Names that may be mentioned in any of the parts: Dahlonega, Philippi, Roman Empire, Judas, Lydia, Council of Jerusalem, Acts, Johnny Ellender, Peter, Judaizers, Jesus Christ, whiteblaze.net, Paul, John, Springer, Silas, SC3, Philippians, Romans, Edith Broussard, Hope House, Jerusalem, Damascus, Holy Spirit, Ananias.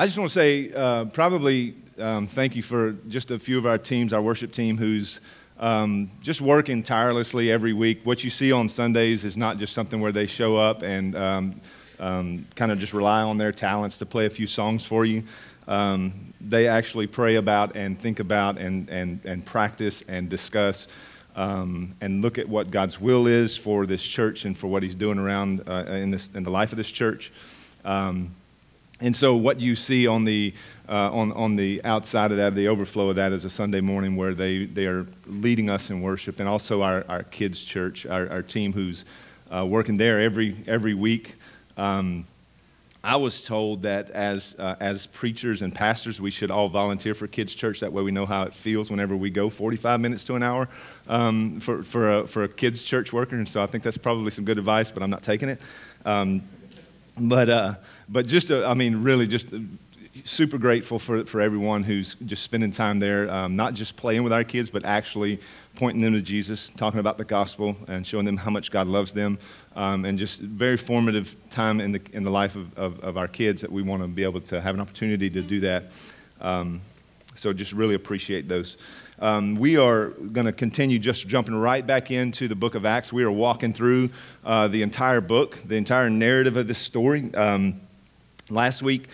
I just want to say thank you for just a few of our teams, our worship team, who's just working tirelessly every week. What you see on Sundays is not just something where they show up and kind of just rely on their talents to play a few songs for you. They actually pray about and think about and practice and discuss and look at what God's will is for this church and for what He's doing around in the life of this church. And so, what you see on the on the outside of that, the overflow of that, is a Sunday morning where they are leading us in worship, and also our kids' church, our team who's working there every week. I was told that as preachers and pastors, we should all volunteer for kids' church. That way, we know how it feels whenever we go 45 minutes to an hour for a kids' church worker. And so, I think that's probably some good advice, but I'm not taking it. But just, I mean, really just super grateful for everyone who's just spending time there, not just playing with our kids, but actually pointing them to Jesus, talking about the gospel, and showing them how much God loves them, and just very formative time in the life of our kids that we want to be able to have an opportunity to do that. So just really appreciate those. We are going to continue just jumping right back into the book of Acts. We are walking through the entire book, the entire narrative of this story. Last week,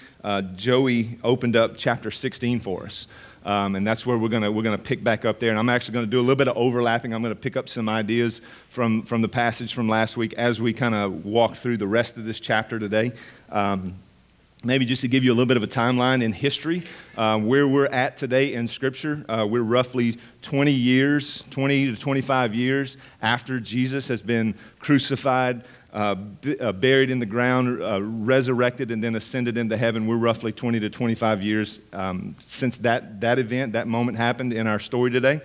Joey opened up chapter 16 for us, and that's where we're gonna pick back up there. And I'm actually going to do a little bit of overlapping. I'm going to pick up some ideas from the passage from last week as we kind of walk through the rest of this chapter today. Maybe just to give you a little bit of a timeline in history, where we're at today in Scripture, we're roughly 20 to 25 years after Jesus has been crucified, buried in the ground, resurrected, and then ascended into heaven. We're roughly 20 to 25 years since that event, that moment happened in our story today.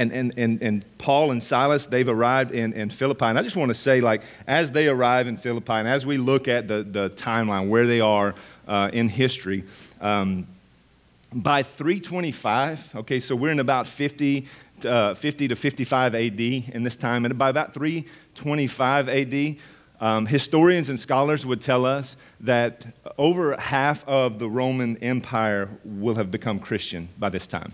And Paul and Silas, they've arrived in Philippi. And I just want to say, like, as they arrive in Philippi, and as we look at the timeline, where they are in history, by 325, okay, so we're in about 50 to 55 AD in this time. And by about 325 AD, historians and scholars would tell us that over half of the Roman Empire will have become Christian by this time.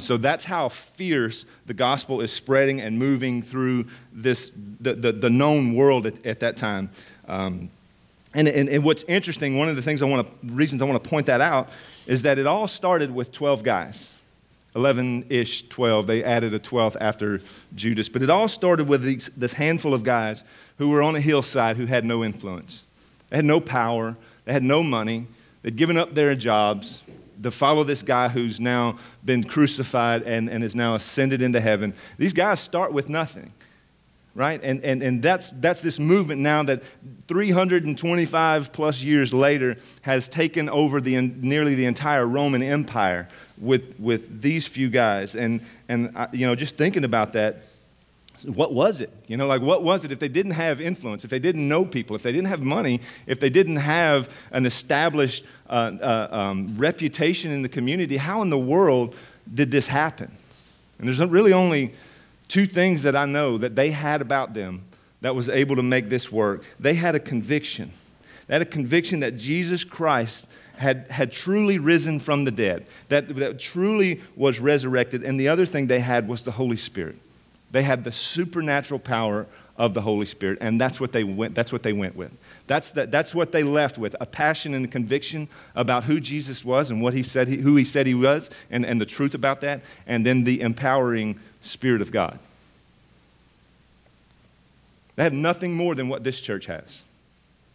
So that's how fierce the gospel is spreading and moving through the known world at that time. And what's interesting, one of the things reasons I want to point that out is that it all started with 12 guys, 11-ish, 12. They added a 12th after Judas, but it all started with this handful of guys who were on a hillside who had no influence. They had no power. They had no money. They'd given up their jobs to follow this guy who's now been crucified and is now ascended into heaven. These guys start with nothing, right? And that's this movement now that 325 plus years later has taken over nearly the entire Roman Empire with these few guys. And you know, just thinking about that, what was it? You know, like, what was it if they didn't have influence, if they didn't know people, if they didn't have money, if they didn't have an established reputation in the community? How in the world did this happen? And there's really only two things that I know that they had about them that was able to make this work. They had a conviction. They had a conviction that Jesus Christ had truly risen from the dead, that truly was resurrected. And the other thing they had was the Holy Spirit. They had the supernatural power of the Holy Spirit, and that's what they went with. That's what they left with, a passion and a conviction about who Jesus was and what he said, who he said he was, and the truth about that, and then the empowering Spirit of God. They have nothing more than what this church has.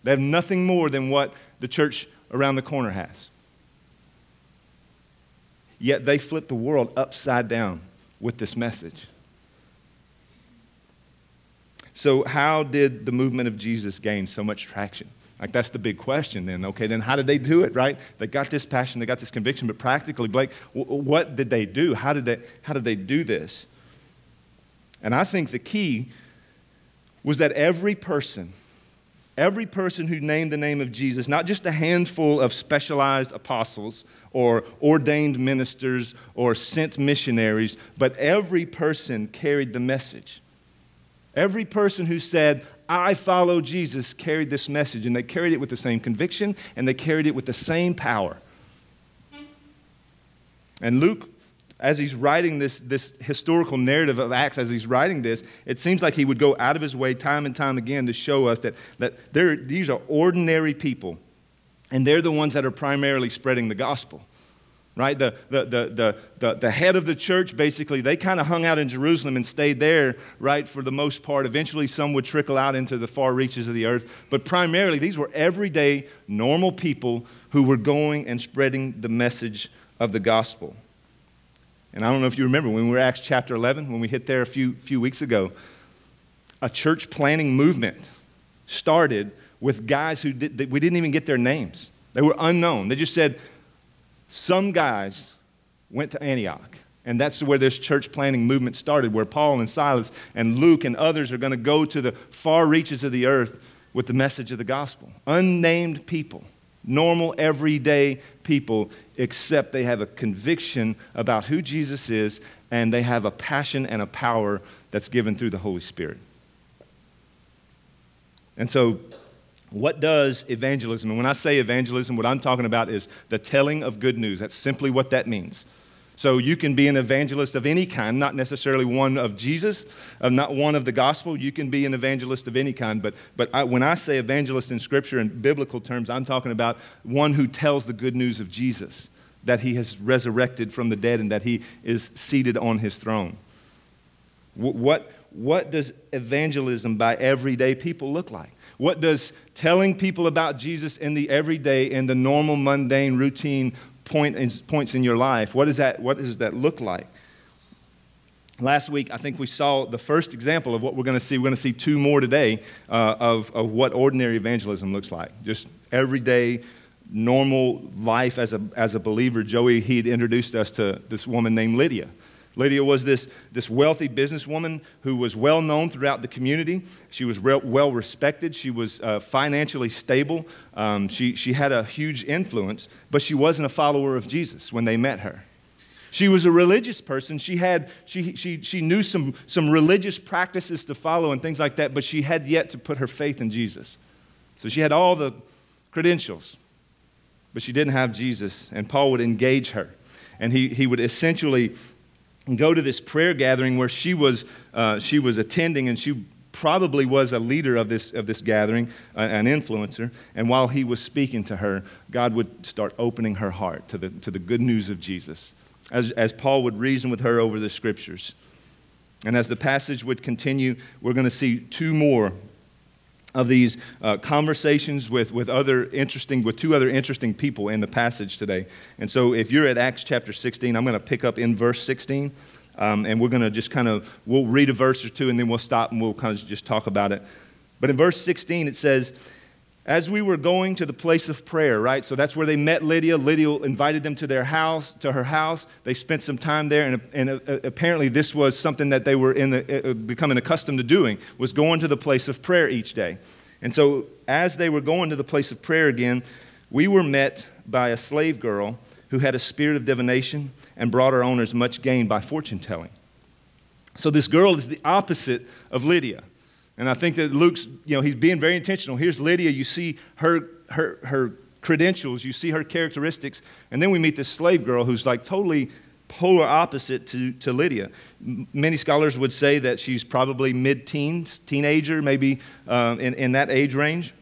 They have nothing more than what the church around the corner has. Yet they flip the world upside down with this message. So how did the movement of Jesus gain so much traction? Like, that's the big question then. Okay, then how did they do it, right? They got this passion, they got this conviction, but practically, Blake, what did they do? How did they do this? And I think the key was that every person who named the name of Jesus, not just a handful of specialized apostles or ordained ministers or sent missionaries, but every person carried the message. Every person who said, I follow Jesus carried this message, and they carried it with the same conviction, and they carried it with the same power. And Luke, as he's writing this historical narrative of Acts, as he's writing this, it seems like he would go out of his way time and time again to show us that these are ordinary people, and they're the ones that are primarily spreading the gospel. Right? The head of the church, basically, they kind of hung out in Jerusalem and stayed there, right, for the most part. Eventually, some would trickle out into the far reaches of the earth. But primarily, these were everyday, normal people who were going and spreading the message of the gospel. And I don't know if you remember, when we were Acts chapter 11, when we hit there a few weeks ago, a church planting movement started with guys we didn't even get their names. They were unknown. They just said, some guys went to Antioch, and that's where this church planting movement started, where Paul and Silas and Luke and others are going to go to the far reaches of the earth with the message of the gospel. Unnamed people, normal, everyday people, except they have a conviction about who Jesus is, and they have a passion and a power that's given through the Holy Spirit. And so, what does evangelism, and when I say evangelism, what I'm talking about is the telling of good news. That's simply what that means. So you can be an evangelist of any kind, not necessarily one of Jesus, not one of the gospel. You can be an evangelist of any kind, but when I say evangelist in Scripture in biblical terms, I'm talking about one who tells the good news of Jesus, that he has resurrected from the dead and that he is seated on his throne. What does evangelism by everyday people look like? What does telling people about Jesus in the everyday, in the normal, mundane, routine points in your life, what does that look like? Last week, I think we saw the first example of what we're going to see. We're going to see two more today of what ordinary evangelism looks like. Just everyday, normal life as a believer. Joey, he had introduced us to this woman named Lydia. Lydia was this wealthy businesswoman who was well-known throughout the community. She was well-respected. She was financially stable. She had a huge influence, but she wasn't a follower of Jesus when they met her. She was a religious person. She knew some religious practices to follow and things like that, but she had yet to put her faith in Jesus. So she had all the credentials, but she didn't have Jesus, and Paul would engage her, and he would essentially go to this prayer gathering where she was attending, and she probably was a leader of this gathering, an influencer. And while he was speaking to her, God would start opening her heart to the good news of Jesus, as Paul would reason with her over the Scriptures. And as the passage would continue, we're going to see two more of these conversations with two other interesting people in the passage today. And so if you're at Acts chapter 16, I'm going to pick up in verse 16, and we're going to just we'll read a verse or two, and then we'll stop and we'll kind of just talk about it. But in verse 16, it says, as we were going to the place of prayer, right? So that's where they met Lydia. Lydia invited them to her house. They spent some time there, and apparently this was something that they were becoming accustomed to doing, was going to the place of prayer each day. And so as they were going to the place of prayer again, we were met by a slave girl who had a spirit of divination and brought her owners much gain by fortune-telling. So this girl is the opposite of Lydia. And I think that Luke's, he's being very intentional. Here's Lydia, you see her credentials, you see her characteristics, and then we meet this slave girl who's like totally polar opposite to Lydia. Many scholars would say that she's probably mid-teens, teenager, maybe in that age range.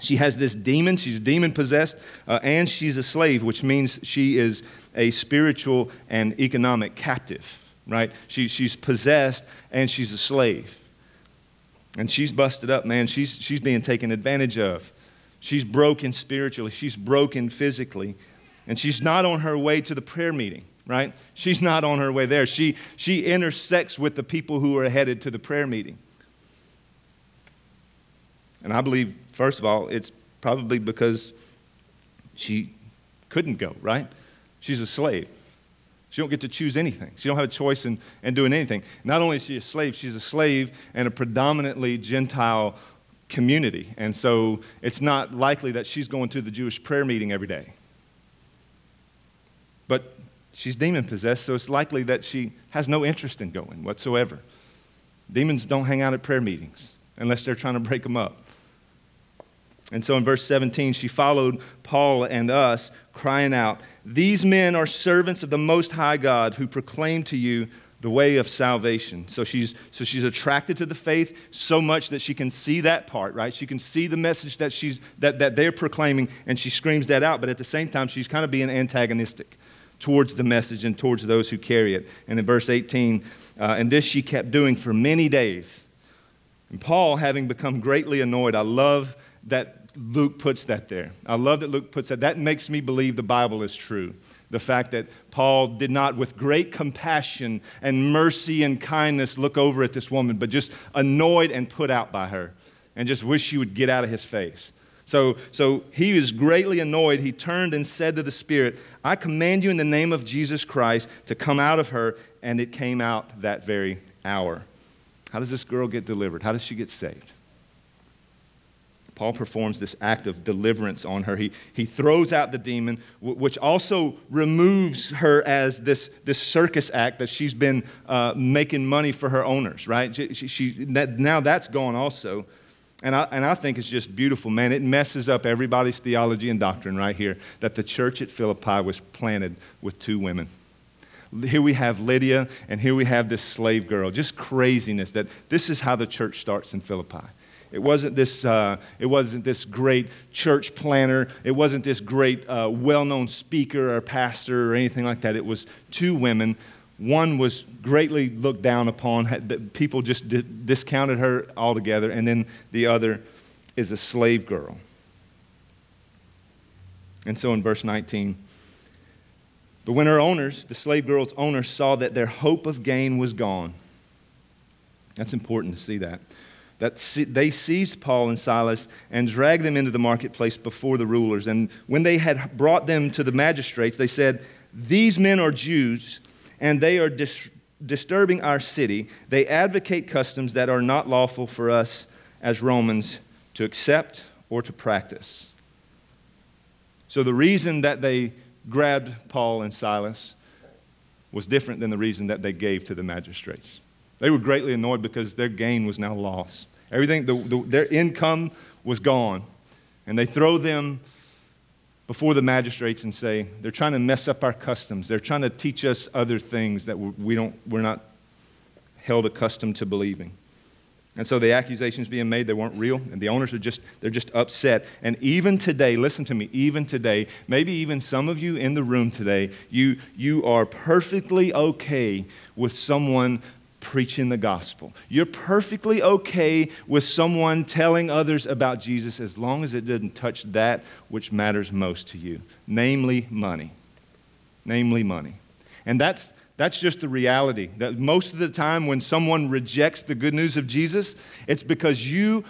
She has this demon, she's demon-possessed, and she's a slave, which means she is a spiritual and economic captive, right? She's possessed and she's a slave. And she's busted up, man. She's being taken advantage of. She's broken spiritually. She's broken physically. And she's not on her way to the prayer meeting, right? She's not on her way there. She intersects with the people who are headed to the prayer meeting. And I believe, first of all, it's probably because she couldn't go, right? She's a slave. She don't get to choose anything. She don't have a choice in doing anything. Not only is she a slave, she's a slave in a predominantly Gentile community. And so it's not likely that she's going to the Jewish prayer meeting every day. But she's demon-possessed, so it's likely that she has no interest in going whatsoever. Demons don't hang out at prayer meetings. unless they're trying to break them up. And so in verse 17, she followed Paul and us, crying out, "These men are servants of the Most High God who proclaim to you the way of salvation." So she's attracted to the faith so much that she can see that part, right? She can see the message that they're proclaiming, and she screams that out. But at the same time, she's kind of being antagonistic towards the message and towards those who carry it. And in verse 18, and this she kept doing for many days. And Paul, having become greatly annoyed, I love that Luke puts that there. I love that Luke puts that. That makes me believe the Bible is true. The fact that Paul did not, with great compassion and mercy and kindness, look over at this woman, but just annoyed and put out by her and just wish she would get out of his face. So he is greatly annoyed. He turned and said to the Spirit, "I command you in the name of Jesus Christ to come out of her." And it came out that very hour. How does this girl get delivered? How does she get saved? Paul performs this act of deliverance on her. He throws out the demon, which also removes her as this circus act that she's been making money for her owners, right? Now that's gone also. And I think it's just beautiful, man. It messes up everybody's theology and doctrine right here, that the church at Philippi was planted with two women. Here we have Lydia, and here we have this slave girl. Just craziness that this is how the church starts in Philippi. It wasn't this great church planner. It wasn't this great well-known speaker or pastor or anything like that. It was two women. One was greatly looked down upon. People just discounted her altogether. And then the other is a slave girl. And so in verse 19, but when her owners, the slave girl's owners, saw that their hope of gain was gone. That's important to see that. They seized Paul and Silas and dragged them into the marketplace before the rulers. And when they had brought them to the magistrates, they said, "These men are Jews, and they are disturbing our city. They advocate customs that are not lawful for us as Romans to accept or to practice." So the reason that they grabbed Paul and Silas was different than the reason that they gave to the magistrates. They were greatly annoyed because their gain was now lost. Everything, their income was gone. And they throw them before the magistrates and say, they're trying to mess up our customs. They're trying to teach us other things that we're not held accustomed to believing. And so the accusations being made, they weren't real. And the owners they're just upset. And even today, listen to me, even today, maybe even some of you in the room today, you are perfectly okay with someone preaching the gospel. You're perfectly okay with someone telling others about Jesus as long as it doesn't touch that which matters most to you, namely money. Namely money. And that's just the reality. That most of the time when someone rejects the good news of Jesus, it's because you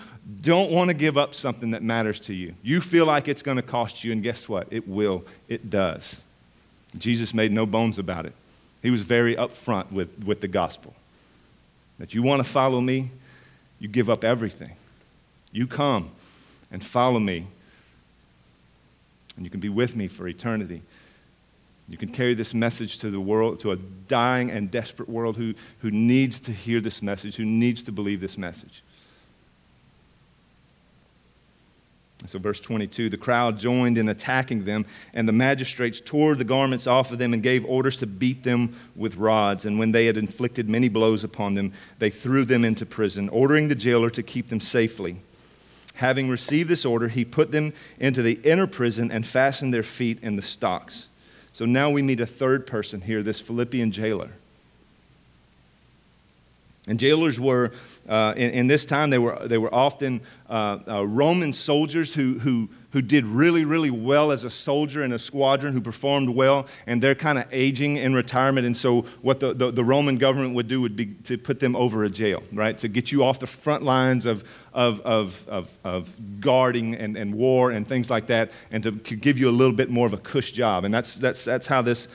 don't want to give up something that matters to you. You feel like it's going to cost you, and guess what? It will. It does. Jesus made no bones about it. He was very upfront with the gospel. That you want to follow me, you give up everything. You come and follow me, and you can be with me for eternity. You can carry this message to the world, to a dying and desperate world who needs to hear this message, who needs to believe this message. So verse 22, the crowd joined in attacking them, and the magistrates tore the garments off of them and gave orders to beat them with rods. And when they had inflicted many blows upon them, they threw them into prison, ordering the jailer to keep them safely. Having received this order, he put them into the inner prison and fastened their feet in the stocks. So now we meet a third person here, this Philippian jailer. And jailers were, in this time, they were often Roman soldiers who did really, really well as a soldier in a squadron, who performed well, and they're kind of aging in retirement. And so what the Roman government would do would be to put them over a jail, right, to get you off the front lines of guarding and war and things like that, and to give you a little bit more of a cush job. And that's how this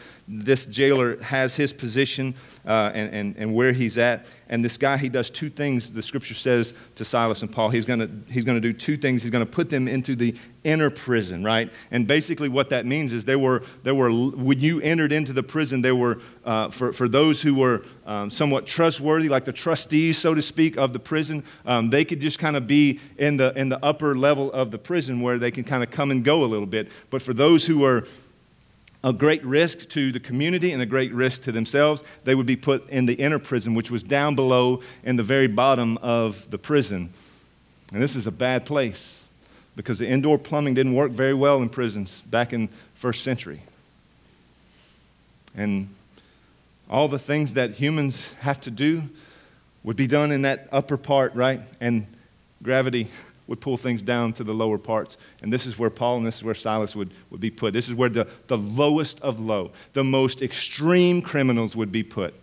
jailer has his position and where he's at. And this guy, he does two things, the scripture says, to Silas and Paul. He's going to do two things. He's going to put them into the inner prison, right? And basically what that means is when you entered into the prison, there were for those who were somewhat trustworthy, like the trustees, so to speak, of the prison, they could just kind of be in the upper level of the prison where they can kind of come and go a little bit. But for those who were a great risk to the community and a great risk to themselves, they would be put in the inner prison, which was down below in the very bottom of the prison. And this is a bad place because the indoor plumbing didn't work very well in prisons back in first century. And all the things that humans have to do would be done in that upper part, right? And gravity would pull things down to the lower parts. And this is where Paul and this is where Silas would be put. This is where the lowest of low, the most extreme criminals would be put.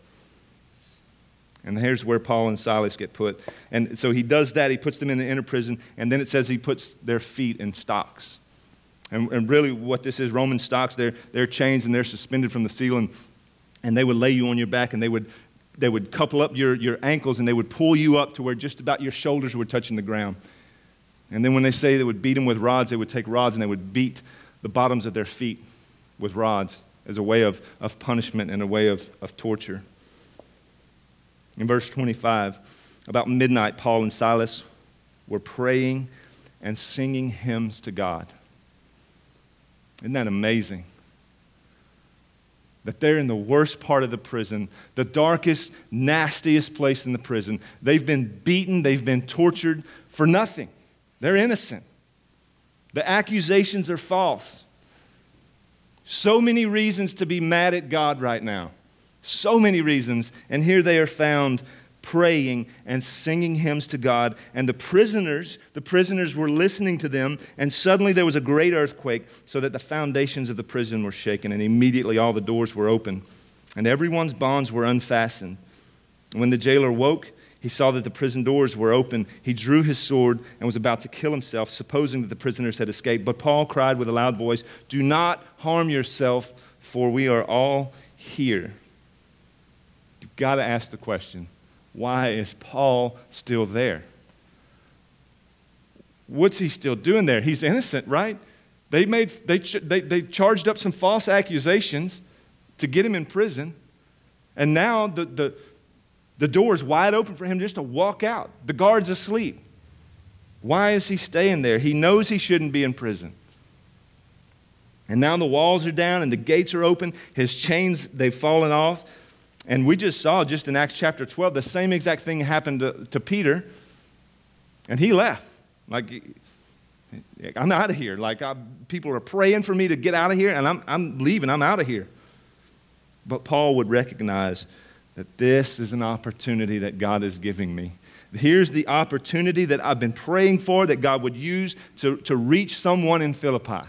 And here's where Paul and Silas get put. And so he does that. He puts them in the inner prison. And then it says he puts their feet in stocks. And really what this is, Roman stocks, they're chains and they're suspended from the ceiling. And they would lay you on your back and they would couple up your ankles and they would pull you up to where just about your shoulders were touching the ground. And then when they say they would beat them with rods, they would take rods and they would beat the bottoms of their feet with rods as a way of punishment and a way of torture. In verse 25, about midnight, Paul and Silas were praying and singing hymns to God. Isn't that amazing? That they're in the worst part of the prison, the darkest, nastiest place in the prison. They've been beaten, they've been tortured for nothing. They're innocent. The accusations are false. So many reasons to be mad at God right now. So many reasons, and here they are found praying and singing hymns to God, and the prisoners were listening to them, and suddenly there was a great earthquake so that the foundations of the prison were shaken, and immediately all the doors were open, and everyone's bonds were unfastened. When the jailer woke, he saw that the prison doors were open. He drew his sword and was about to kill himself, supposing that the prisoners had escaped. But Paul cried with a loud voice, "Do not harm yourself, for we are all here." You've got to ask the question, why is Paul still there? What's he still doing there? He's innocent, right? They charged up some false accusations to get him in prison, and now the door is wide open for him just to walk out. The guard's asleep. Why is he staying there? He knows he shouldn't be in prison. And now the walls are down and the gates are open. His chains, they've fallen off. And we just saw in Acts chapter 12, the same exact thing happened to Peter. And he left. Like, I'm out of here. Like, people are praying for me to get out of here, and I'm leaving. I'm out of here. But Paul would recognize that this is an opportunity that God is giving me. Here's the opportunity that I've been praying for that God would use to reach someone in Philippi.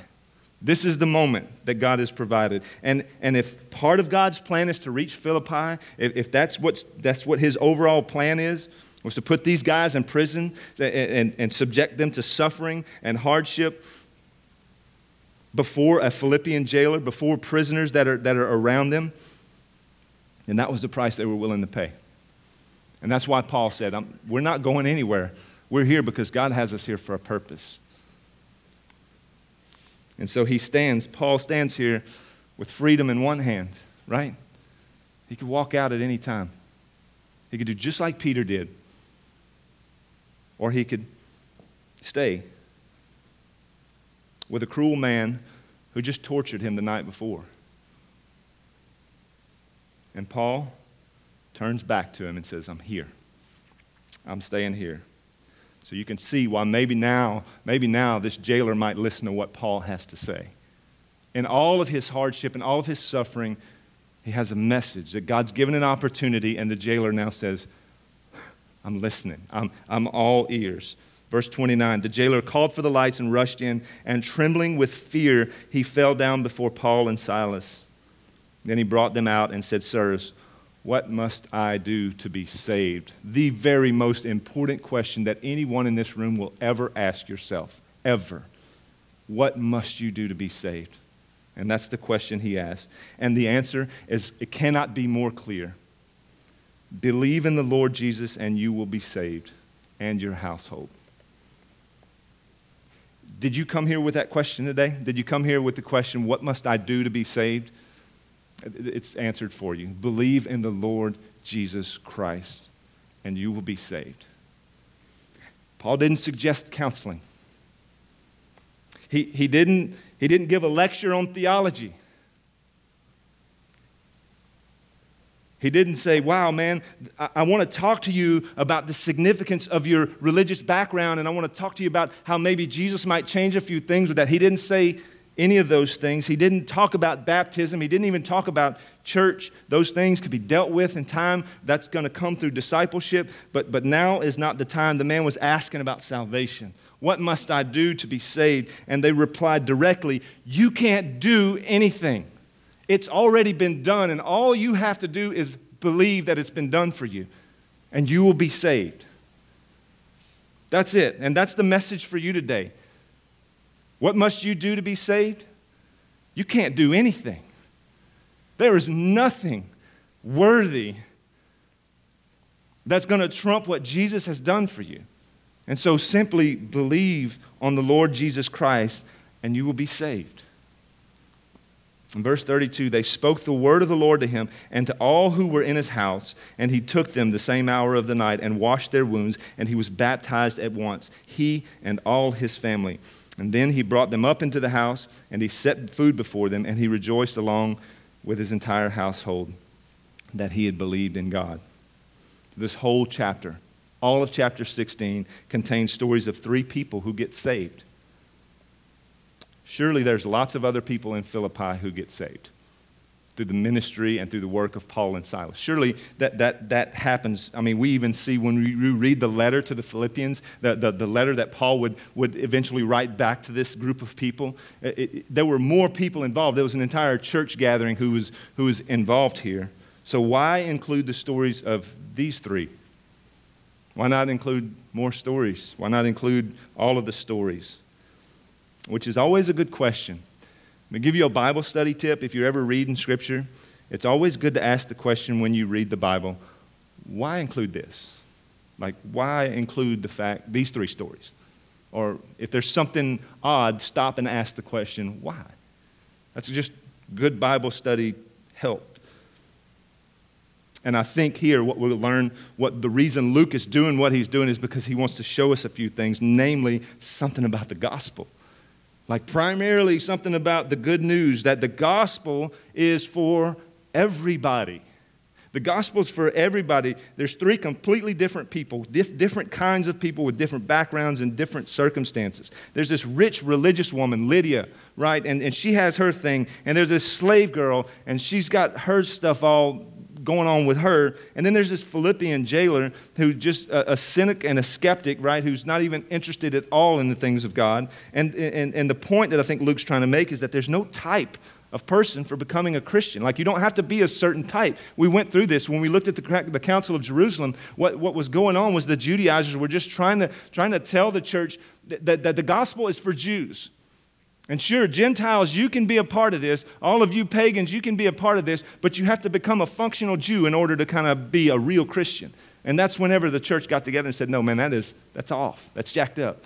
This is the moment that God has provided. And if part of God's plan is to reach Philippi, if that's what his overall plan is, was to put these guys in prison and subject them to suffering and hardship before a Philippian jailer, before prisoners that are around them, and that was the price they were willing to pay. And that's why Paul said, we're not going anywhere. We're here because God has us here for a purpose. And so Paul stands here with freedom in one hand, right? He could walk out at any time. He could do just like Peter did. Or he could stay with a cruel man who just tortured him the night before. And Paul turns back to him and says, I'm here. I'm staying here. So you can see why maybe now this jailer might listen to what Paul has to say. In all of his hardship and all of his suffering, he has a message that God's given an opportunity, and the jailer now says, I'm listening. I'm all ears. Verse 29, the jailer called for the lights and rushed in, and trembling with fear, he fell down before Paul and Silas. Then he brought them out and said, Sirs, what must I do to be saved? The very most important question that anyone in this room will ever ask yourself, ever. What must you do to be saved? And that's the question he asked. And the answer is, it cannot be more clear. Believe in the Lord Jesus and you will be saved, and your household. Did you come here with that question today? Did you come here with the question, what must I do to be saved? It's answered for you. Believe in the Lord Jesus Christ, and you will be saved. Paul didn't suggest counseling. He didn't give a lecture on theology. He didn't say, wow, man, I want to talk to you about the significance of your religious background, and I want to talk to you about how maybe Jesus might change a few things with that. He didn't say any of those things. He didn't talk about baptism. He didn't even talk about church. Those things could be dealt with in time. That's going to come through discipleship, but now is not the time. The man was asking about salvation. What must I do to be saved? And they replied directly, you can't do anything. It's already been done, and all you have to do is believe that it's been done for you, and you will be saved. That's it, and that's the message for you today. What must you do to be saved? You can't do anything. There is nothing worthy that's going to trump what Jesus has done for you. And so simply believe on the Lord Jesus Christ, and you will be saved. In verse 32, they spoke the word of the Lord to him and to all who were in his house, and he took them the same hour of the night and washed their wounds, and he was baptized at once, he and all his family. And then he brought them up into the house, and he set food before them, and he rejoiced along with his entire household that he had believed in God. This whole chapter, all of chapter 16, contains stories of three people who get saved. Surely there's lots of other people in Philippi who get saved through the ministry and through the work of Paul and Silas. Surely that happens. I mean, we even see when we read the letter to the Philippians, the letter that Paul would eventually write back to this group of people. There were more people involved. There was an entire church gathering who was involved here. So why include the stories of these three? Why not include more stories? Why not include all of the stories? Which is always a good question. I'm going to give you a Bible study tip. If you're ever reading Scripture, it's always good to ask the question when you read the Bible, why include this? Like, why include the fact, these three stories? Or if there's something odd, stop and ask the question, why? That's just good Bible study help. And I think here what we'll learn, what the reason Luke is doing what he's doing is because he wants to show us a few things, namely something about the gospel. Like primarily something about the good news, that the gospel is for everybody. The gospel's for everybody. There's three completely different people, different kinds of people with different backgrounds and different circumstances. There's this rich religious woman, Lydia, right? And she has her thing. And there's this slave girl, and she's got her stuff all going on with her. And then there's this Philippian jailer who's just a cynic and a skeptic, right, who's not even interested at all in the things of God. And the point that I think Luke's trying to make is that there's no type of person for becoming a Christian. Like, you don't have to be a certain type. We went through this. When we looked at the Council of Jerusalem, what was going on was the Judaizers were just trying to tell the church that the gospel is for Jews. And sure, Gentiles, you can be a part of this. All of you pagans, you can be a part of this, but you have to become a functional Jew in order to kind of be a real Christian. And that's whenever the church got together and said, no, man, that's off. That's jacked up.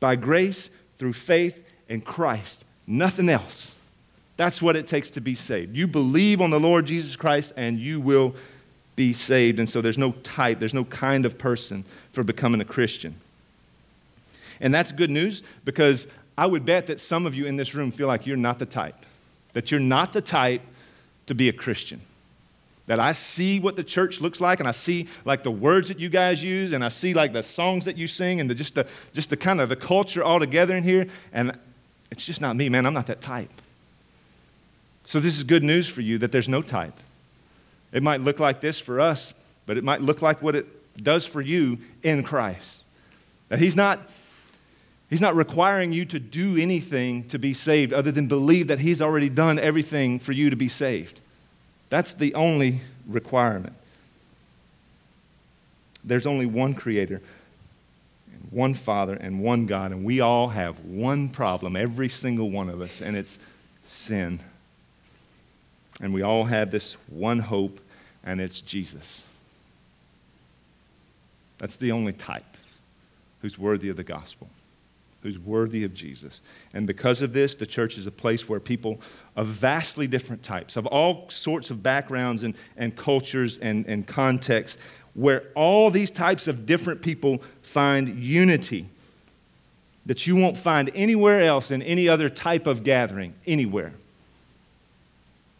By grace, through faith in Christ, nothing else. That's what it takes to be saved. You believe on the Lord Jesus Christ and you will be saved. And so there's no type, there's no kind of person for becoming a Christian. And that's good news, because I would bet that some of you in this room feel like you're not the type, that you're not the type to be a Christian, that I see what the church looks like, and I see like the words that you guys use, and I see like the songs that you sing, and just the kind of the culture all together in here, and it's just not me, man. I'm not that type. So this is good news for you, that there's no type. It might look like this for us, but it might look like what it does for you in Christ, that He's not requiring you to do anything to be saved other than believe that he's already done everything for you to be saved. That's the only requirement. There's only one Creator, one Father, and one God, and we all have one problem, every single one of us, and it's sin. And we all have this one hope, and it's Jesus. That's the only type who's worthy of the gospel. who's worthy of Jesus. And because of this, the church is a place where people of vastly different types, of all sorts of backgrounds and cultures and contexts, where all these types of different people find unity that you won't find anywhere else in any other type of gathering, anywhere.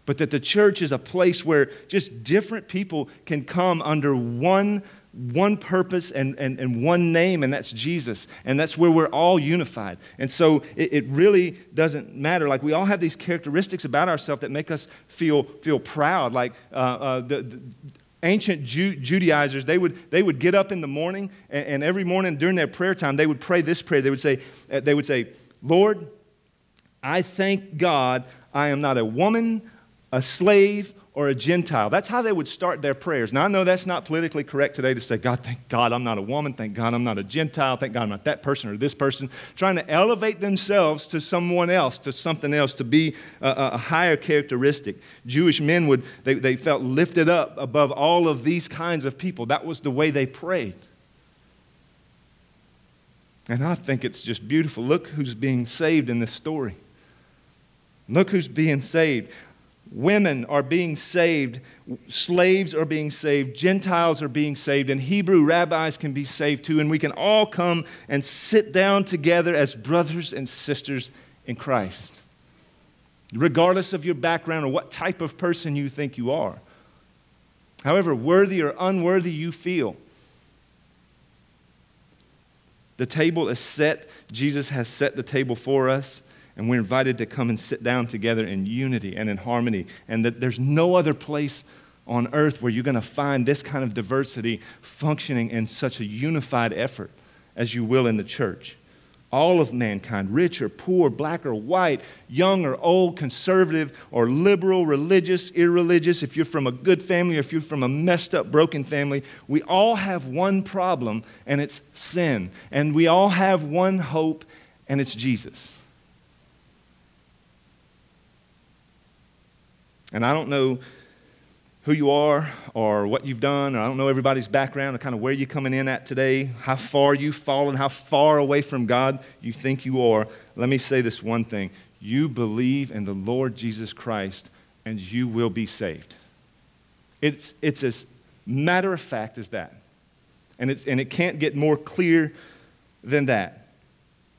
But that the church is a place where just different people can come under one purpose and one name, and that's Jesus. And that's where we're all unified. And so it really doesn't matter. Like, we all have these characteristics about ourselves that make us feel proud. Like the ancient Judaizers, they would get up in the morning, and every morning during their prayer time, they would pray this prayer. They would say, "Lord, I thank God I am not a woman, a slave, or a Gentile." That's how they would start their prayers. Now, I know that's not politically correct today to say, "God, thank God I'm not a woman. Thank God I'm not a Gentile. Thank God I'm not that person or this person." Trying to elevate themselves to someone else, to something else, to be a higher characteristic. Jewish men they felt lifted up above all of these kinds of people. That was the way they prayed. And I think it's just beautiful. Look who's being saved in this story. Look who's being saved. Women are being saved, slaves are being saved, Gentiles are being saved, and Hebrew rabbis can be saved too, and we can all come and sit down together as brothers and sisters in Christ, regardless of your background or what type of person you think you are, however worthy or unworthy you feel. The table is set. Jesus has set the table for us. And we're invited to come and sit down together in unity and in harmony. And that there's no other place on earth where you're going to find this kind of diversity functioning in such a unified effort as you will in the church. All of mankind, rich or poor, black or white, young or old, conservative or liberal, religious, irreligious, if you're from a good family or if you're from a messed up, broken family, we all have one problem, and it's sin. And we all have one hope, and it's Jesus. And I don't know who you are or what you've done, or I don't know everybody's background or kind of where you're coming in at today, how far you've fallen, how far away from God you think you are. Let me say this one thing. You believe in the Lord Jesus Christ and you will be saved. It's as matter of fact as that. And it can't get more clear than that.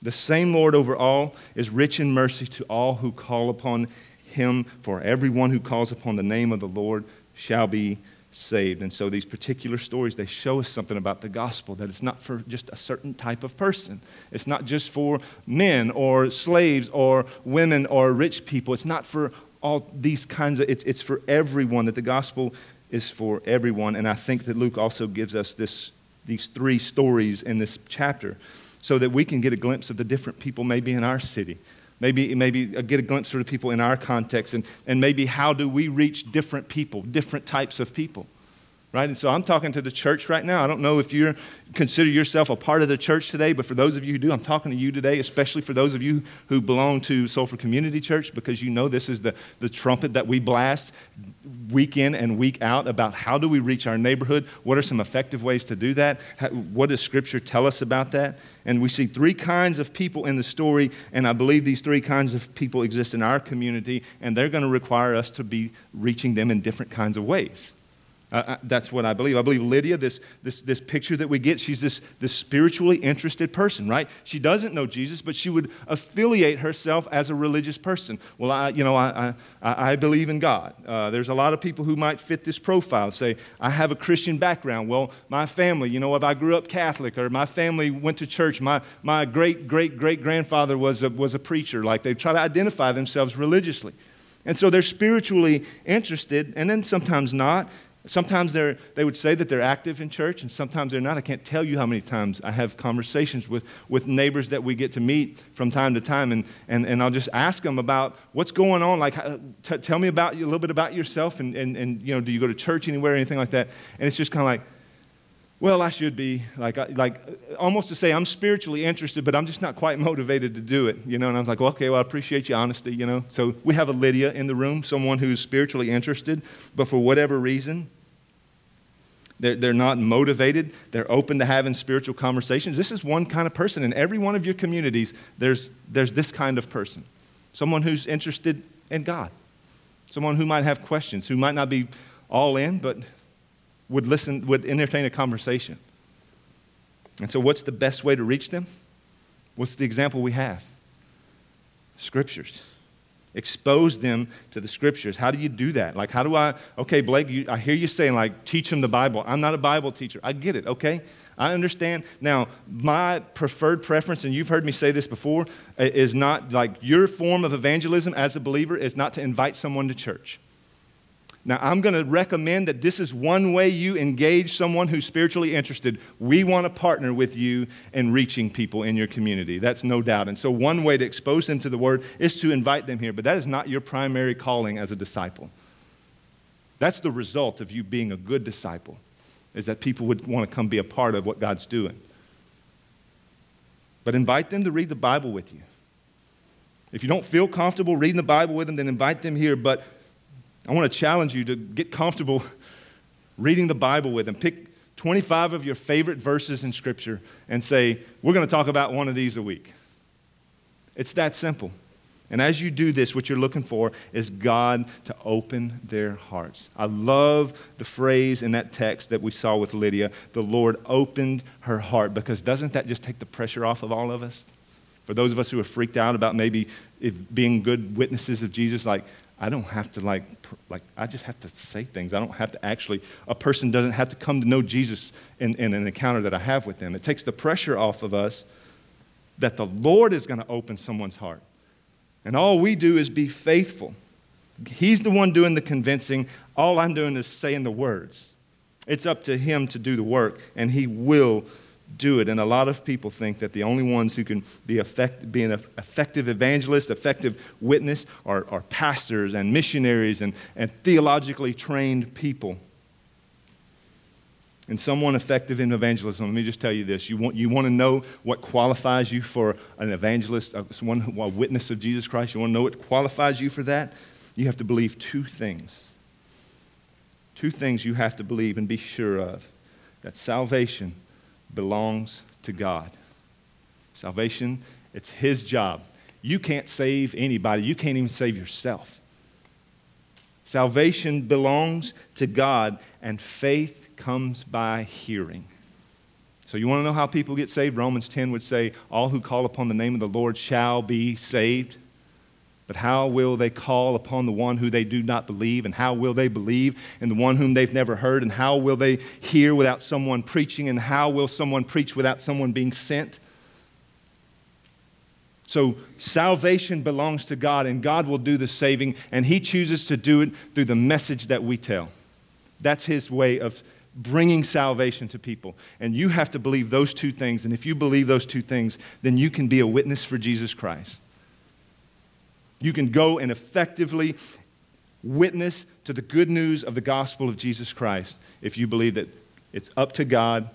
The same Lord over all is rich in mercy to all who call upon Him, for everyone who calls upon the name of the Lord shall be saved. And so these particular stories, they show us something about the gospel, that it's not for just a certain type of person. It's not just for men or slaves or women or rich people. It's not for all these kinds of, it's for everyone, that the gospel is for everyone. And I think that Luke also gives us these three stories in this chapter so that we can get a glimpse of the different people maybe in our city. Maybe get a glimpse of the people in our context, and maybe how do we reach different people, different types of people, right? And so I'm talking to the church right now. I don't know if you consider yourself a part of the church today, but for those of you who do, I'm talking to you today, especially for those of you who belong to Sulphur Community Church, because you know this is the trumpet that we blast week in and week out about how do we reach our neighborhood, what are some effective ways to do that, what does Scripture tell us about that? And we see three kinds of people in the story, and I believe these three kinds of people exist in our community, and they're going to require us to be reaching them in different kinds of ways. That's what I believe. I believe Lydia, this picture that we get, she's this spiritually interested person, right? She doesn't know Jesus, but she would affiliate herself as a religious person. Well, I believe in God. There's a lot of people who might fit this profile. Say, I have a Christian background. Well, my family, if I grew up Catholic, or my family went to church, my great-great-great-grandfather was a preacher. Like, they try to identify themselves religiously. And so they're spiritually interested, and then sometimes not. Sometimes they would say that they're active in church, and sometimes they're not. I can't tell you how many times I have conversations with neighbors that we get to meet from time to time, and I'll just ask them about what's going on. Like, tell me about a little bit about yourself, and do you go to church anywhere or anything like that? And it's just kind of like, well, I should be, like almost to say I'm spiritually interested, but I'm just not quite motivated to do it, And I was like, well, okay, well, I appreciate your honesty, So we have a Lydia in the room, someone who's spiritually interested, but for whatever reason, They're not motivated. They're open to having spiritual conversations. This is one kind of person. In every one of your communities, there's this kind of person. Someone who's interested in God. Someone who might have questions, who might not be all in, but would listen, would entertain a conversation. And so what's the best way to reach them? What's the example we have? Scriptures. Expose them to the Scriptures. How do you do that? Like, how do I, okay, Blake, I hear you saying, like, teach them the Bible. I'm not a Bible teacher. I get it, okay? I understand. Now, my preferred preference, and you've heard me say this before, is not, like, your form of evangelism as a believer is not to invite someone to church. Now, I'm going to recommend that this is one way you engage someone who's spiritually interested. We want to partner with you in reaching people in your community. That's no doubt. And so one way to expose them to the Word is to invite them here. But that is not your primary calling as a disciple. That's the result of you being a good disciple, is that people would want to come be a part of what God's doing. But invite them to read the Bible with you. If you don't feel comfortable reading the Bible with them, then invite them here. But I want to challenge you to get comfortable reading the Bible with them. Pick 25 of your favorite verses in Scripture and say, we're going to talk about one of these a week. It's that simple. And as you do this, what you're looking for is God to open their hearts. I love the phrase in that text that we saw with Lydia, the Lord opened her heart, because doesn't that just take the pressure off of all of us? For those of us who are freaked out about maybe being good witnesses of Jesus, like, I don't have to, like I just have to say things. I don't have to actually, a person doesn't have to come to know Jesus in an encounter that I have with them. It takes the pressure off of us that the Lord is going to open someone's heart. And all we do is be faithful. He's the one doing the convincing. All I'm doing is saying the words. It's up to Him to do the work, and He will do it. And a lot of people think that the only ones who can be an effective evangelist, effective witness, are pastors and missionaries and theologically trained people. And someone effective in evangelism, let me just tell you this, you want to know what qualifies you for an evangelist, a witness of Jesus Christ. You want to know what qualifies you for that? You have to believe two things. Two things you have to believe and be sure of, that salvation belongs to God. Salvation, it's His job. You can't save anybody. You can't even save yourself. Salvation belongs to God, and faith comes by hearing. So you want to know how people get saved? Romans 10 would say, all who call upon the name of the Lord shall be saved. But how will they call upon the one who they do not believe? And how will they believe in the one whom they've never heard? And how will they hear without someone preaching? And how will someone preach without someone being sent? So salvation belongs to God, and God will do the saving, and He chooses to do it through the message that we tell. That's His way of bringing salvation to people. And you have to believe those two things. And if you believe those two things, then you can be a witness for Jesus Christ. You can go and effectively witness to the good news of the gospel of Jesus Christ if you believe that it's up to God,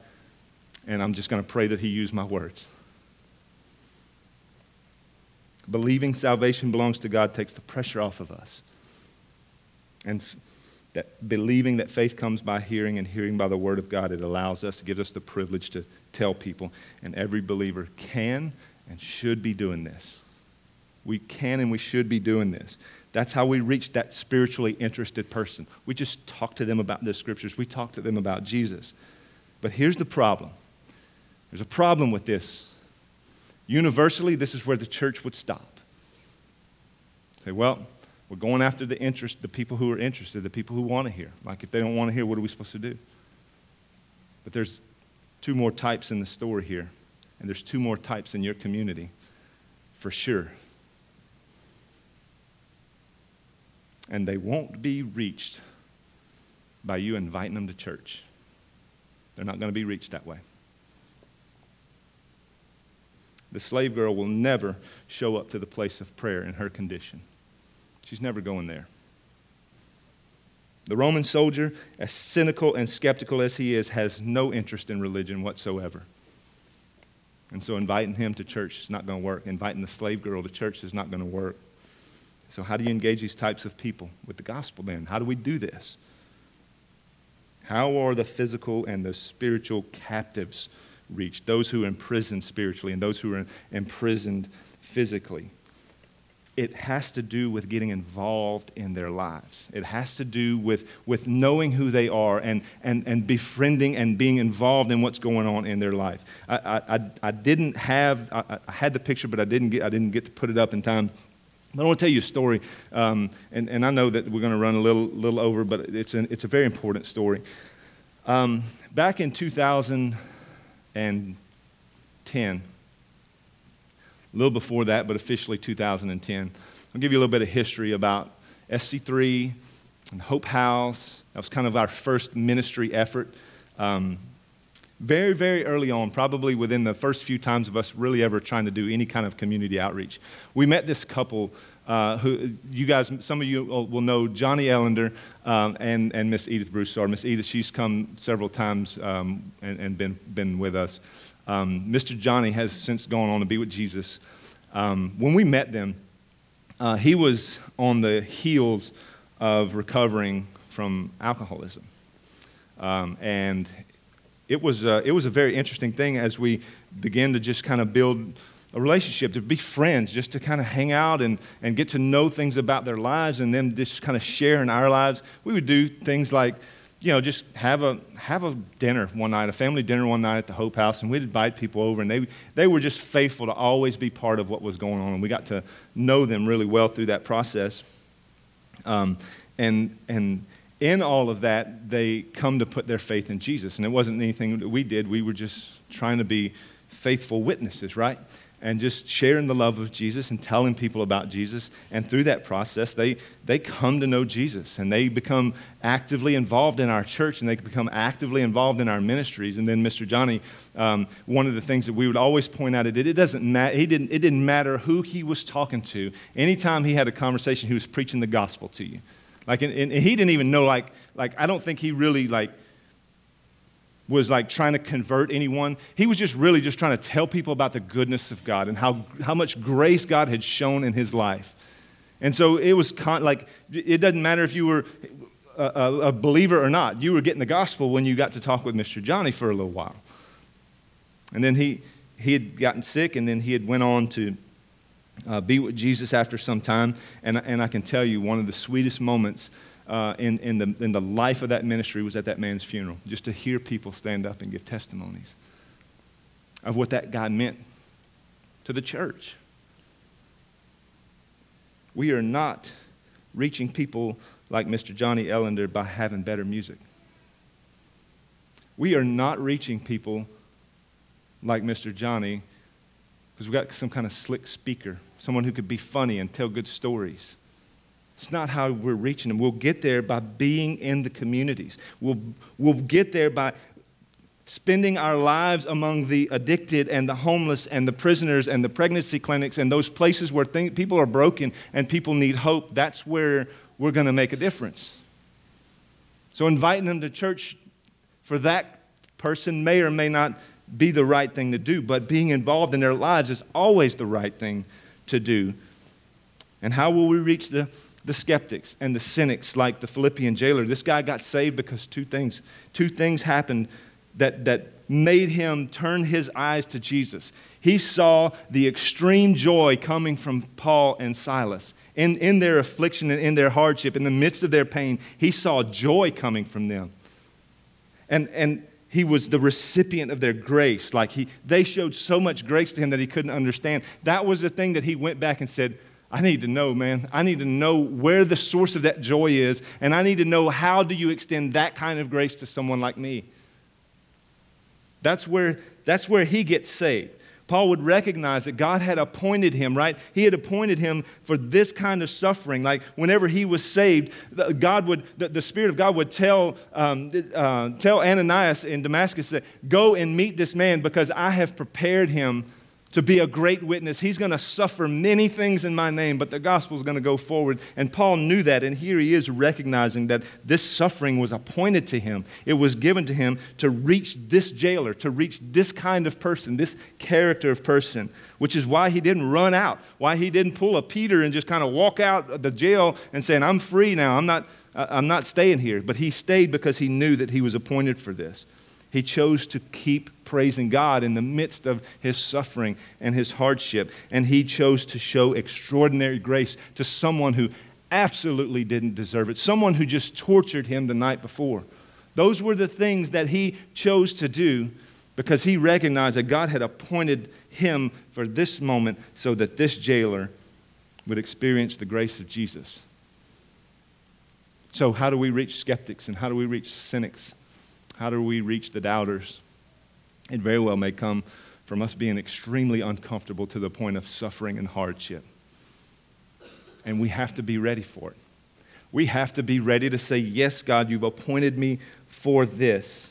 and I'm just going to pray that He use my words. Believing salvation belongs to God takes the pressure off of us. And that believing that faith comes by hearing, and hearing by the Word of God, it allows us, it gives us the privilege to tell people. And every believer can and should be doing this. We can and we should be doing this. That's how we reach that spiritually interested person. We just talk to them about the Scriptures. We talk to them about Jesus. But here's the problem. There's a problem with this. Universally, this is where the church would stop. Say, well, we're going after the people who are interested, the people who want to hear. Like, if they don't want to hear, what are we supposed to do? But there's two more types in the story here, and there's two more types in your community, for sure. And they won't be reached by you inviting them to church. They're not going to be reached that way. The slave girl will never show up to the place of prayer in her condition. She's never going there. The Roman soldier, as cynical and skeptical as he is, has no interest in religion whatsoever. And so inviting him to church is not going to work. Inviting the slave girl to church is not going to work. So how do you engage these types of people with the gospel then? How do we do this? How are the physical and the spiritual captives reached? Those who are imprisoned spiritually and those who are imprisoned physically. It has to do with getting involved in their lives. It has to do with knowing who they are and befriending and being involved in what's going on in their life. I had the picture, but I didn't get to put it up in time. But I want to tell you a story, and I know that we're going to run a little over, but it's a very important story. Back in 2010. A little before that, but officially 2010. I'll give you a little bit of history about SC3 and Hope House. That was kind of our first ministry effort. Very, very early on, probably within the first few times of us really ever trying to do any kind of community outreach. We met this couple who you guys, some of you will know, Johnny Ellender and Miss Edith Broussard. Miss Edith, she's come several times and been with us. Mr. Johnny has since gone on to be with Jesus. When we met them, he was on the heels of recovering from alcoholism, and it was a very interesting thing as we began to just kind of build a relationship, to be friends, just to kind of hang out and get to know things about their lives, and then just kind of share in our lives. We would do things like, you know, just have a dinner one night, a family dinner one night at the Hope House, and we'd invite people over, and they were just faithful to always be part of what was going on, and we got to know them really well through that process. And in all of that, they come to put their faith in Jesus, and it wasn't anything that we did. We were just trying to be faithful witnesses, right? And just sharing the love of Jesus and telling people about Jesus. And through that process, they come to know Jesus, and they become actively involved in our church, and they become actively involved in our ministries. And then Mr. Johnny, one of the things that we would always point out, it didn't matter who he was talking to. Anytime he had a conversation, he was preaching the gospel to you. Like, and he didn't even know, like I don't think he really, was like trying to convert anyone. He was just really just trying to tell people about the goodness of God and how much grace God had shown in his life. And so it was like, it doesn't matter if you were a believer or not. You were getting the gospel when you got to talk with Mr. Johnny for a little while. And then he had gotten sick, and then he had went on to be with Jesus after some time. And I can tell you, one of the sweetest moments in the life of that ministry was at that man's funeral, just to hear people stand up and give testimonies of what that guy meant to the church. We are not reaching people like Mr. Johnny Ellender by having better music. We are not reaching people like Mr. Johnny because we got some kind of slick speaker, someone who could be funny and tell good stories. It's not how we're reaching them. We'll get there by being in the communities. We'll get there by spending our lives among the addicted and the homeless and the prisoners and the pregnancy clinics and those places where people are broken and people need hope. That's where we're going to make a difference. So inviting them to church for that person may or may not be the right thing to do, but being involved in their lives is always the right thing to do. And how will we reach the skeptics and the cynics like the Philippian jailer? This guy got saved because two things happened that made him turn his eyes to Jesus. He saw the extreme joy coming from Paul and Silas. In their affliction and in their hardship, in the midst of their pain, he saw joy coming from them. And he was the recipient of their grace. Like they showed so much grace to him that he couldn't understand. That was the thing that he went back and said, I need to know, man. I need to know where the source of that joy is, and I need to know how do you extend that kind of grace to someone like me. That's where he gets saved. Paul would recognize that God had appointed him, right? He had appointed him for this kind of suffering. Like whenever he was saved, the Spirit of God would tell Ananias in Damascus, that, go and meet this man because I have prepared him to be a great witness. He's going to suffer many things in my name, but the gospel is going to go forward. And Paul knew that, and here he is recognizing that this suffering was appointed to him. It was given to him to reach this jailer, to reach this kind of person, this character of person, which is why he didn't run out, why he didn't pull a Peter and just kind of walk out of the jail and saying, I'm free now, I'm not staying here. But he stayed because he knew that he was appointed for this. He chose to keep praising God in the midst of his suffering and his hardship, and he chose to show extraordinary grace to someone who absolutely didn't deserve it, someone who just tortured him the night before. Those were the things that he chose to do because he recognized that God had appointed him for this moment so that this jailer would experience the grace of Jesus. So how do we reach skeptics, and how do we reach cynics? How do we reach the doubters? It very well may come from us being extremely uncomfortable to the point of suffering and hardship. And we have to be ready for it. We have to be ready to say, yes, God, you've appointed me for this.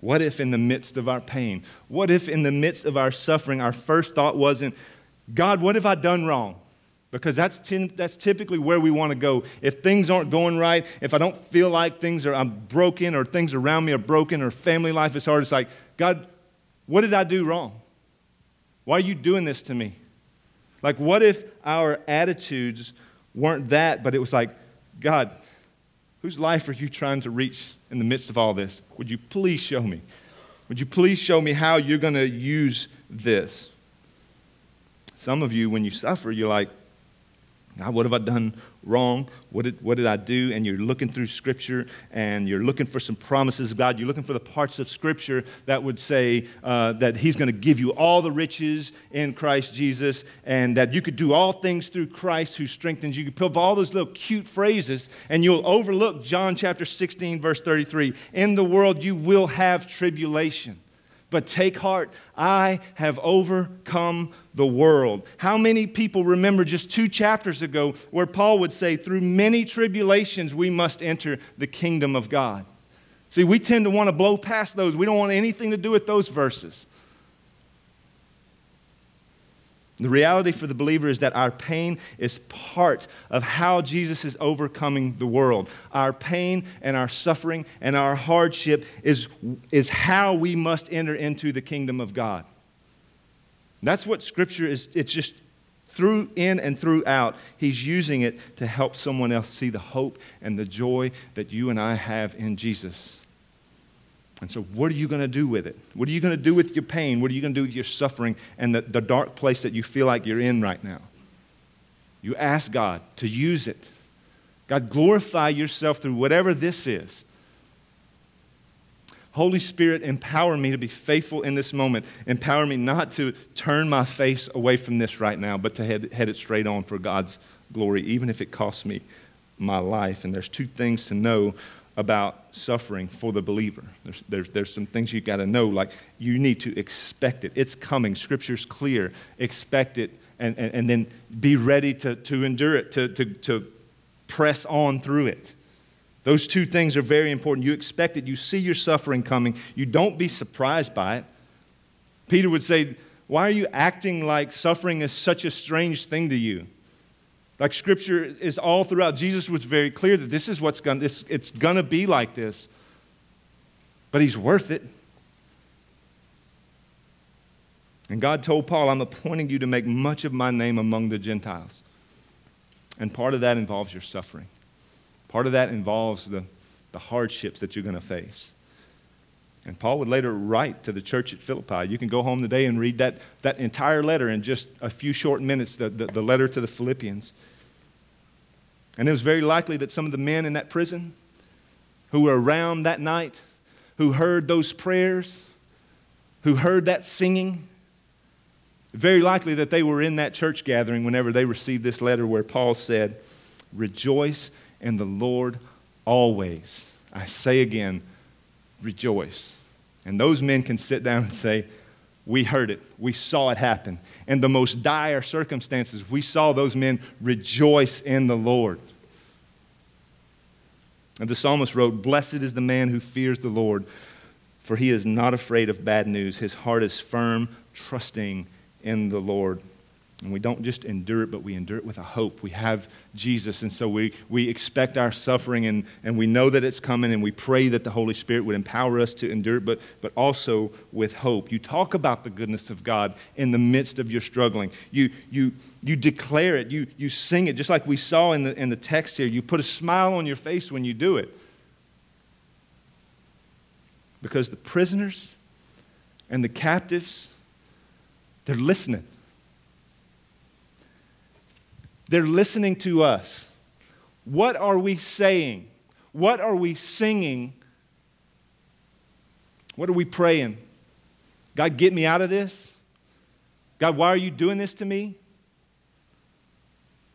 What if in the midst of our pain, what if in the midst of our suffering, our first thought wasn't, God, what have I done wrong? Because that's typically where we want to go. If things aren't going right, if I don't feel like I'm broken, or things around me are broken, or family life is hard, it's like, God, what did I do wrong? Why are you doing this to me? Like, what if our attitudes weren't that, but it was like, God, whose life are you trying to reach in the midst of all this? Would you please show me? Would you please show me how you're going to use this? Some of you, when you suffer, you're like, God, what have I done wrong? What did I do? And you're looking through Scripture, and you're looking for some promises of God. You're looking for the parts of Scripture that would say that He's going to give you all the riches in Christ Jesus, and that you could do all things through Christ who strengthens you. You could pull up all those little cute phrases, and you'll overlook John chapter 16, verse 33. In the world you will have tribulation. But take heart, I have overcome the world. How many people remember just 2 chapters ago where Paul would say, through many tribulations we must enter the kingdom of God? See, we tend to want to blow past those. We don't want anything to do with those verses. The reality for the believer is that our pain is part of how Jesus is overcoming the world. Our pain and our suffering and our hardship is how we must enter into the kingdom of God. That's what Scripture is. It's just through, in, and throughout. He's using it to help someone else see the hope and the joy that you and I have in Jesus. And so what are you going to do with it? What are you going to do with your pain? What are you going to do with your suffering and the dark place that you feel like you're in right now? You ask God to use it. God, glorify yourself through whatever this is. Holy Spirit, empower me to be faithful in this moment. Empower me not to turn my face away from this right now, but to head it straight on for God's glory, even if it costs me my life. And there's 2 things to know about suffering for the believer. There's some things you got to know, like you need to expect it. It's coming. Scripture's clear. Expect it, and then be ready to endure it, to press on through it. Those 2 things are very important. You expect it. You see your suffering coming. You don't be surprised by it. Peter would say, why are you acting like suffering is such a strange thing to you? Like Scripture is all throughout. Jesus was very clear that this is what's going to, it's going to be like this. But He's worth it. And God told Paul, I'm appointing you to make much of my name among the Gentiles. And part of that involves your suffering. Part of that involves the hardships that you're going to face. And Paul would later write to the church at Philippi. You can go home today and read that entire letter in just a few short minutes, the letter to the Philippians. And it was very likely that some of the men in that prison who were around that night, who heard those prayers, who heard that singing, very likely that they were in that church gathering whenever they received this letter where Paul said, rejoice in the Lord always. I say again, rejoice. And those men can sit down and say, we heard it. We saw it happen. In the most dire circumstances, we saw those men rejoice in the Lord. And the psalmist wrote, blessed is the man who fears the Lord, for he is not afraid of bad news. His heart is firm, trusting in the Lord. And we don't just endure it, but we endure it with a hope. We have Jesus, and so we expect our suffering, and we know that it's coming, and we pray that the Holy Spirit would empower us to endure it, but also with hope. You talk about the goodness of God in the midst of your struggling. You declare it. You sing it, just like we saw in the text here. You put a smile on your face when you do it. Because the prisoners and the captives, they're listening. They're listening to us. What are we saying? What are we singing? What are we praying? God, get me out of this? God, why are you doing this to me?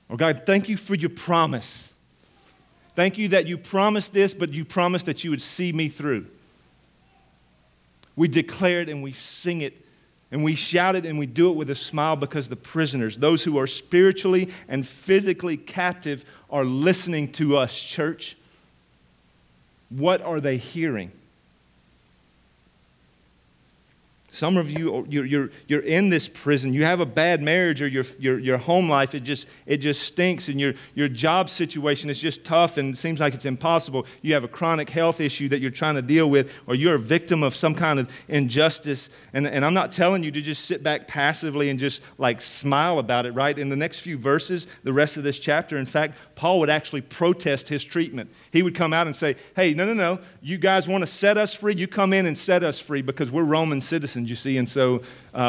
Or God, thank you for your promise. Thank you that you promised this, but you promised that you would see me through. We declare it and we sing it. And we shout it and we do it with a smile because the prisoners, those who are spiritually and physically captive, are listening to us, church. What are they hearing? Some of you, you're in this prison. You have a bad marriage, or your home life, it just stinks, and your job situation is just tough and it seems like it's impossible. You have a chronic health issue that you're trying to deal with, or you're a victim of some kind of injustice. And I'm not telling you to just sit back passively and just like smile about it, right? In the next few verses, the rest of this chapter, in fact, Paul would actually protest his treatment. He would come out and say, hey, no, you guys want to set us free? You come in and set us free because we're Roman citizens. You see, and so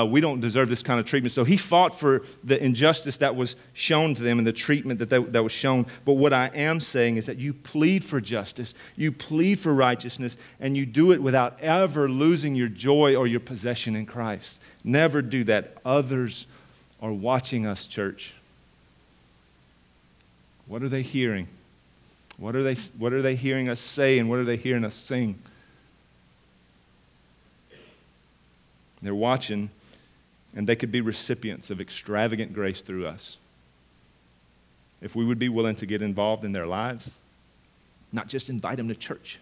we don't deserve this kind of treatment. So he fought for the injustice that was shown to them and the treatment that was shown. But what I am saying is that you plead for justice, you plead for righteousness, and you do it without ever losing your joy or your possession in Christ. Never do that. Others are watching us, church. What are they hearing? What are they hearing us say, and what are they hearing us sing? They're watching, and they could be recipients of extravagant grace through us. If we would be willing to get involved in their lives, not just invite them to church,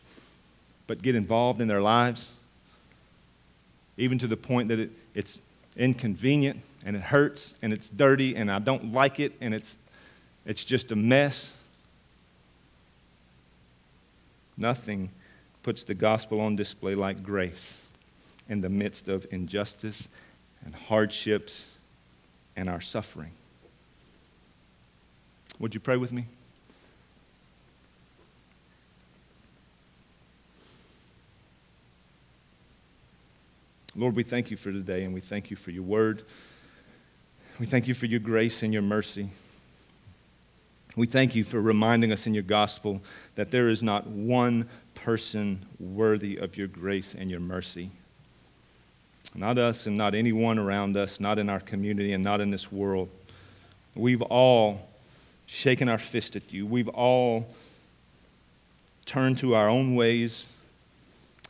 but get involved in their lives, even to the point that it's inconvenient, and it hurts, and it's dirty, and I don't like it, and it's just a mess. Nothing puts the gospel on display like grace in the midst of injustice and hardships and our suffering. Would you pray with me? Lord, we thank you for today, and we thank you for your word. We thank you for your grace and your mercy. We thank you for reminding us in your gospel that there is not one person worthy of your grace and your mercy. Not us, and not anyone around us, not in our community, and not in this world. We've all shaken our fist at you. We've all turned to our own ways,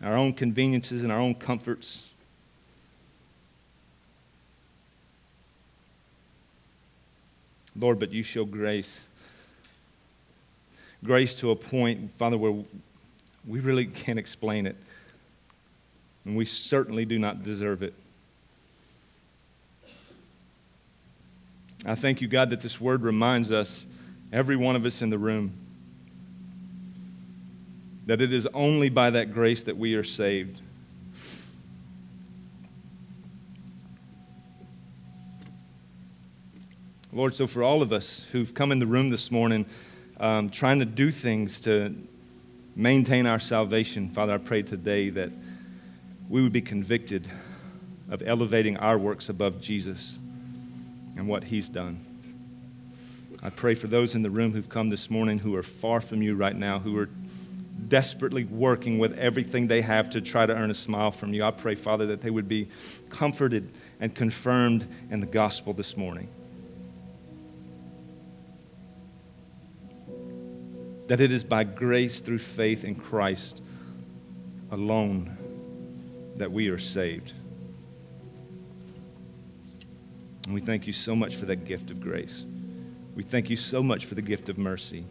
our own conveniences, and our own comforts. Lord, but you show grace. Grace to a point, Father, where we really can't explain it. And we certainly do not deserve it. I thank you, God, that this word reminds us, every one of us in the room, that it is only by that grace that we are saved. Lord, so for all of us who've come in the room this morning, trying to do things to maintain our salvation, Father, I pray today that we would be convicted of elevating our works above Jesus and what he's done. I pray for those in the room who've come this morning who are far from you right now, who are desperately working with everything they have to try to earn a smile from you. I pray, Father, that they would be comforted and confirmed in the gospel this morning. That it is by grace through faith in Christ alone that we are saved. And we thank you so much for that gift of grace. We thank you so much for the gift of mercy.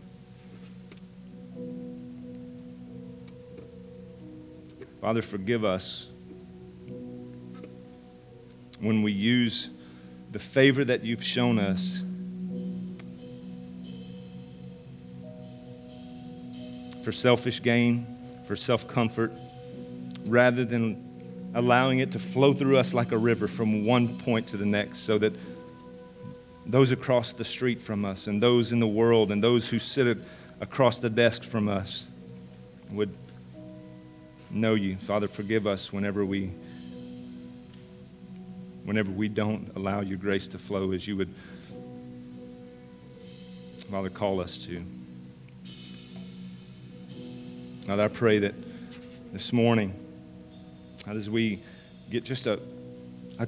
Father, forgive us when we use the favor that you've shown us. For selfish gain, for self-comfort, rather than allowing it to flow through us like a river from one point to the next, so that those across the street from us and those in the world and those who sit across the desk from us would know you. Father, forgive us whenever we don't allow your grace to flow as you would, Father, call us to. Father, I pray that this morning, as we get just a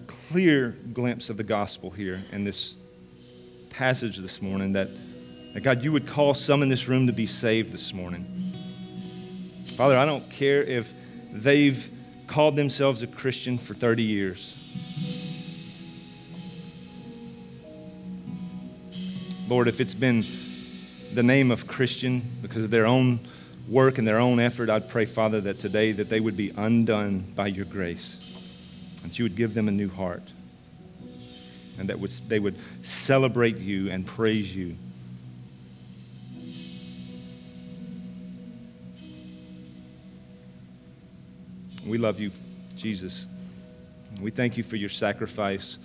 clear glimpse of the gospel here in this passage this morning, that God, you would call some in this room to be saved this morning. Father, I don't care if they've called themselves a Christian for 30 years. Lord, if it's been the name of Christian because of their own work and their own effort, I'd pray, Father, that today that they would be undone by your grace, and that you would give them a new heart, and that they would celebrate you and praise you. We love you, Jesus. We thank you for your sacrifice,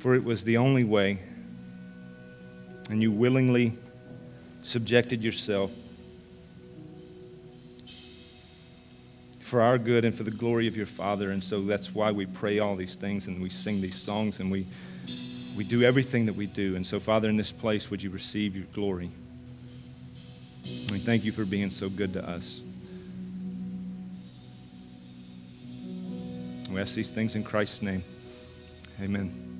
for it was the only way, and you willingly subjected yourself for our good and for the glory of your Father. And so that's why we pray all these things and we sing these songs and we do everything that we do. And so, Father, in this place, would you receive your glory? We thank you for being so good to us. We ask these things in Christ's name. Amen.